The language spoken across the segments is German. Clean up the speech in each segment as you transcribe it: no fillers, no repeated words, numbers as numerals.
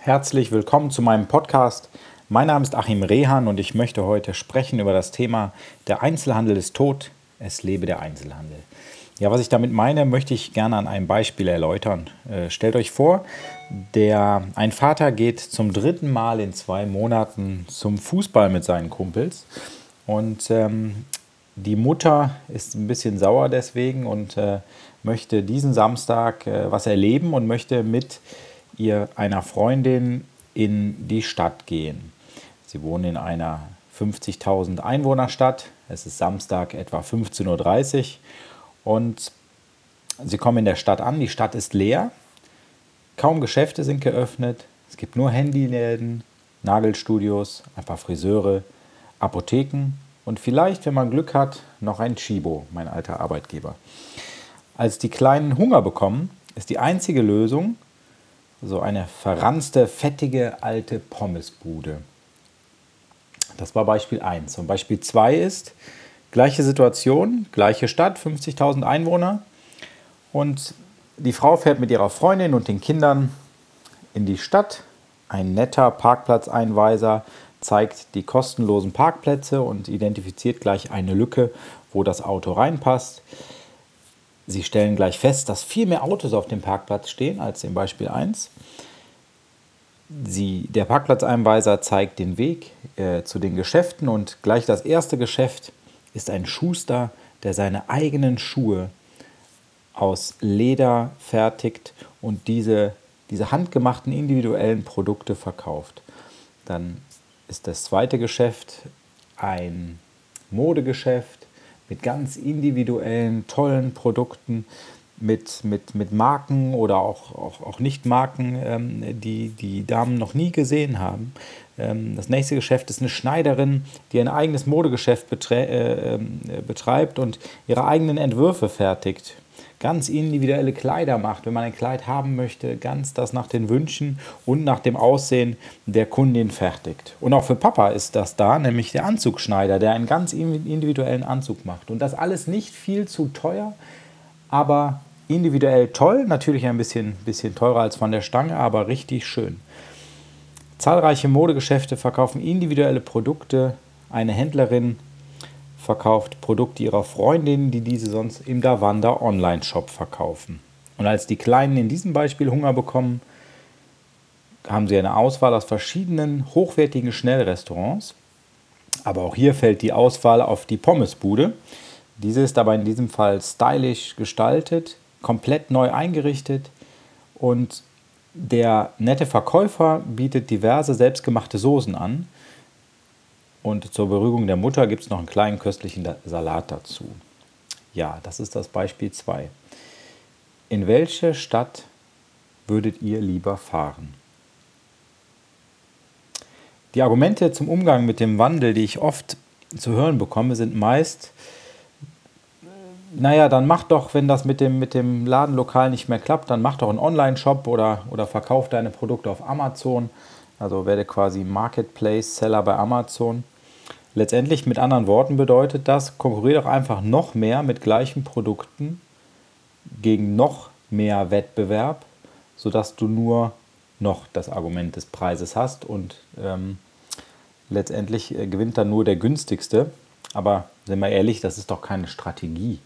Herzlich willkommen zu meinem Podcast. Mein Name ist Achim Rehan und ich möchte heute sprechen über das Thema: Der Einzelhandel ist tot, es lebe der Einzelhandel. Ja, was ich damit meine, möchte ich gerne an einem Beispiel erläutern. Stellt euch vor, ein Vater geht zum 3. Mal in 2 Monaten zum Fußball mit seinen Kumpels und die Mutter ist ein bisschen sauer deswegen und möchte diesen Samstag was erleben und möchte mit einer Freundin in die Stadt gehen. Sie wohnen in einer 50.000 Einwohnerstadt. Es ist Samstag etwa 15.30 Uhr und sie kommen in der Stadt an. Die Stadt ist leer, kaum Geschäfte sind geöffnet. Es gibt nur Handyläden, Nagelstudios, ein paar Friseure, Apotheken und vielleicht, wenn man Glück hat, noch ein Tchibo, mein alter Arbeitgeber. Als die Kleinen Hunger bekommen, ist die einzige Lösung so eine verranzte, fettige, alte Pommesbude. Das war Beispiel 1. Und Beispiel 2 ist, gleiche Situation, gleiche Stadt, 50.000 Einwohner. Und die Frau fährt mit ihrer Freundin und den Kindern in die Stadt. Ein netter Parkplatzeinweiser zeigt die kostenlosen Parkplätze und identifiziert gleich eine Lücke, wo das Auto reinpasst. Sie stellen gleich fest, dass viel mehr Autos auf dem Parkplatz stehen als im Beispiel 1. Der Parkplatzeinweiser zeigt den Weg zu den Geschäften und gleich das erste Geschäft ist ein Schuster, der seine eigenen Schuhe aus Leder fertigt und diese handgemachten individuellen Produkte verkauft. Dann ist das zweite Geschäft ein Modegeschäft mit ganz individuellen, tollen Produkten, mit Marken oder auch Nicht-Marken, die die Damen noch nie gesehen haben. Das nächste Geschäft ist eine Schneiderin, die ein eigenes Modegeschäft betreibt und ihre eigenen Entwürfe fertigt. Ganz individuelle Kleider macht, wenn man ein Kleid haben möchte, ganz das nach den Wünschen und nach dem Aussehen der Kundin fertigt. Und auch für Papa ist das da, nämlich der Anzugschneider, der einen ganz individuellen Anzug macht. Und das alles nicht viel zu teuer, aber individuell toll, natürlich ein bisschen teurer als von der Stange, aber richtig schön. Zahlreiche Modegeschäfte verkaufen individuelle Produkte, eine Händlerin verkauft Produkte ihrer Freundin, die diese sonst im Davanda-Online-Shop verkaufen. Und als die Kleinen in diesem Beispiel Hunger bekommen, haben sie eine Auswahl aus verschiedenen hochwertigen Schnellrestaurants. Aber auch hier fällt die Auswahl auf die Pommesbude. Diese ist aber in diesem Fall stylisch gestaltet, komplett neu eingerichtet und der nette Verkäufer bietet diverse selbstgemachte Soßen an. Und zur Beruhigung der Mutter gibt es noch einen kleinen köstlichen Salat dazu. Ja, das ist das Beispiel 2. In welche Stadt würdet ihr lieber fahren? Die Argumente zum Umgang mit dem Wandel, die ich oft zu hören bekomme, sind meist: Naja, dann mach doch, wenn das mit dem Ladenlokal nicht mehr klappt, dann mach doch einen Online-Shop oder verkauf deine Produkte auf Amazon. Also werde quasi Marketplace-Seller bei Amazon. Letztendlich, mit anderen Worten, bedeutet das: Konkurriere doch einfach noch mehr mit gleichen Produkten gegen noch mehr Wettbewerb, sodass du nur noch das Argument des Preises hast und letztendlich gewinnt dann nur der günstigste. Aber sind wir ehrlich, das ist doch keine Strategie.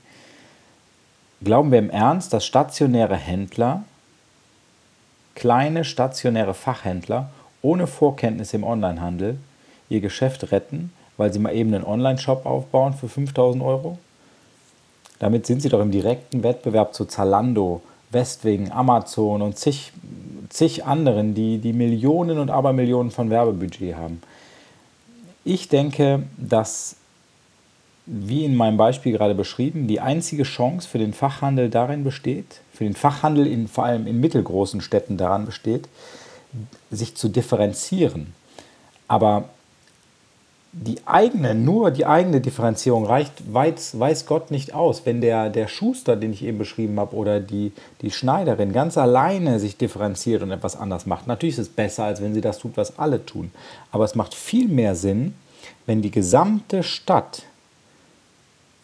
Glauben wir im Ernst, dass stationäre Händler, kleine stationäre Fachhändler ohne Vorkenntnis im Onlinehandel ihr Geschäft retten, weil sie mal eben einen Online-Shop aufbauen für 5.000 Euro? Damit sind sie doch im direkten Wettbewerb zu Zalando, Westwing, Amazon und zig anderen, die Millionen und Abermillionen von Werbebudget haben. Ich denke, dass, wie in meinem Beispiel gerade beschrieben, die einzige Chance für den Fachhandel darin besteht, für den Fachhandel vor allem in mittelgroßen Städten daran besteht, sich zu differenzieren. Aber nur die eigene Differenzierung reicht weiß Gott nicht aus. Wenn der Schuster, den ich eben beschrieben habe, oder die Schneiderin ganz alleine sich differenziert und etwas anders macht, natürlich ist es besser, als wenn sie das tut, was alle tun. Aber es macht viel mehr Sinn, wenn die gesamte Stadt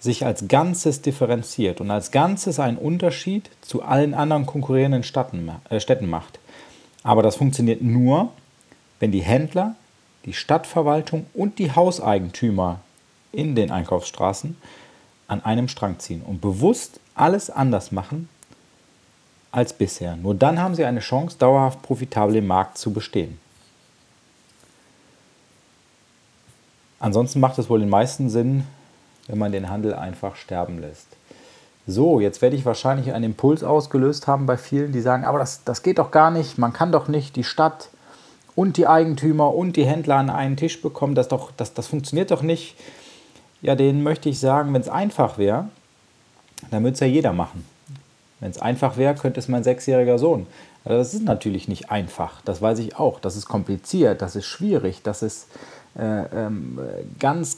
sich als Ganzes differenziert und als Ganzes einen Unterschied zu allen anderen konkurrierenden Städten macht. Aber das funktioniert nur, wenn die Händler, die Stadtverwaltung und die Hauseigentümer in den Einkaufsstraßen an einem Strang ziehen und bewusst alles anders machen als bisher. Nur dann haben sie eine Chance, dauerhaft profitabel im Markt zu bestehen. Ansonsten macht es wohl den meisten Sinn, wenn man den Handel einfach sterben lässt. So, jetzt werde ich wahrscheinlich einen Impuls ausgelöst haben bei vielen, die sagen, aber das geht doch gar nicht, man kann doch nicht die Stadt und die Eigentümer und die Händler an einen Tisch bekommen, das funktioniert doch nicht. Ja, denen möchte ich sagen, wenn es einfach wäre, dann würde es ja jeder machen. Wenn es einfach wäre, könnte es mein 6-jähriger Sohn. Aber das ist natürlich nicht einfach, das weiß ich auch. Das ist kompliziert, das ist schwierig, das ist ganz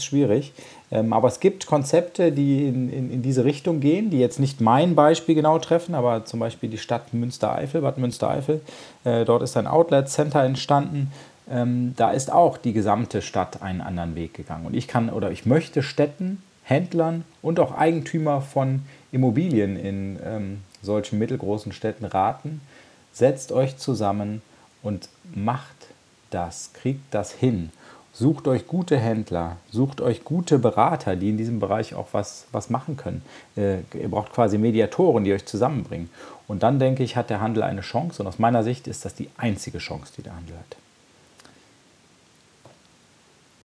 schwierig. Aber es gibt Konzepte, die in diese Richtung gehen, die jetzt nicht mein Beispiel genau treffen, aber zum Beispiel die Stadt Münstereifel, Bad Münstereifel, dort ist ein Outlet-Center entstanden. Da ist auch die gesamte Stadt einen anderen Weg gegangen. Und ich möchte Städten, Händlern und auch Eigentümer von Immobilien in solchen mittelgroßen Städten raten, setzt euch zusammen und macht das, kriegt das hin. Sucht euch gute Händler, sucht euch gute Berater, die in diesem Bereich auch was machen können. Ihr braucht quasi Mediatoren, die euch zusammenbringen. Und dann, denke ich, hat der Handel eine Chance. Und aus meiner Sicht ist das die einzige Chance, die der Handel hat.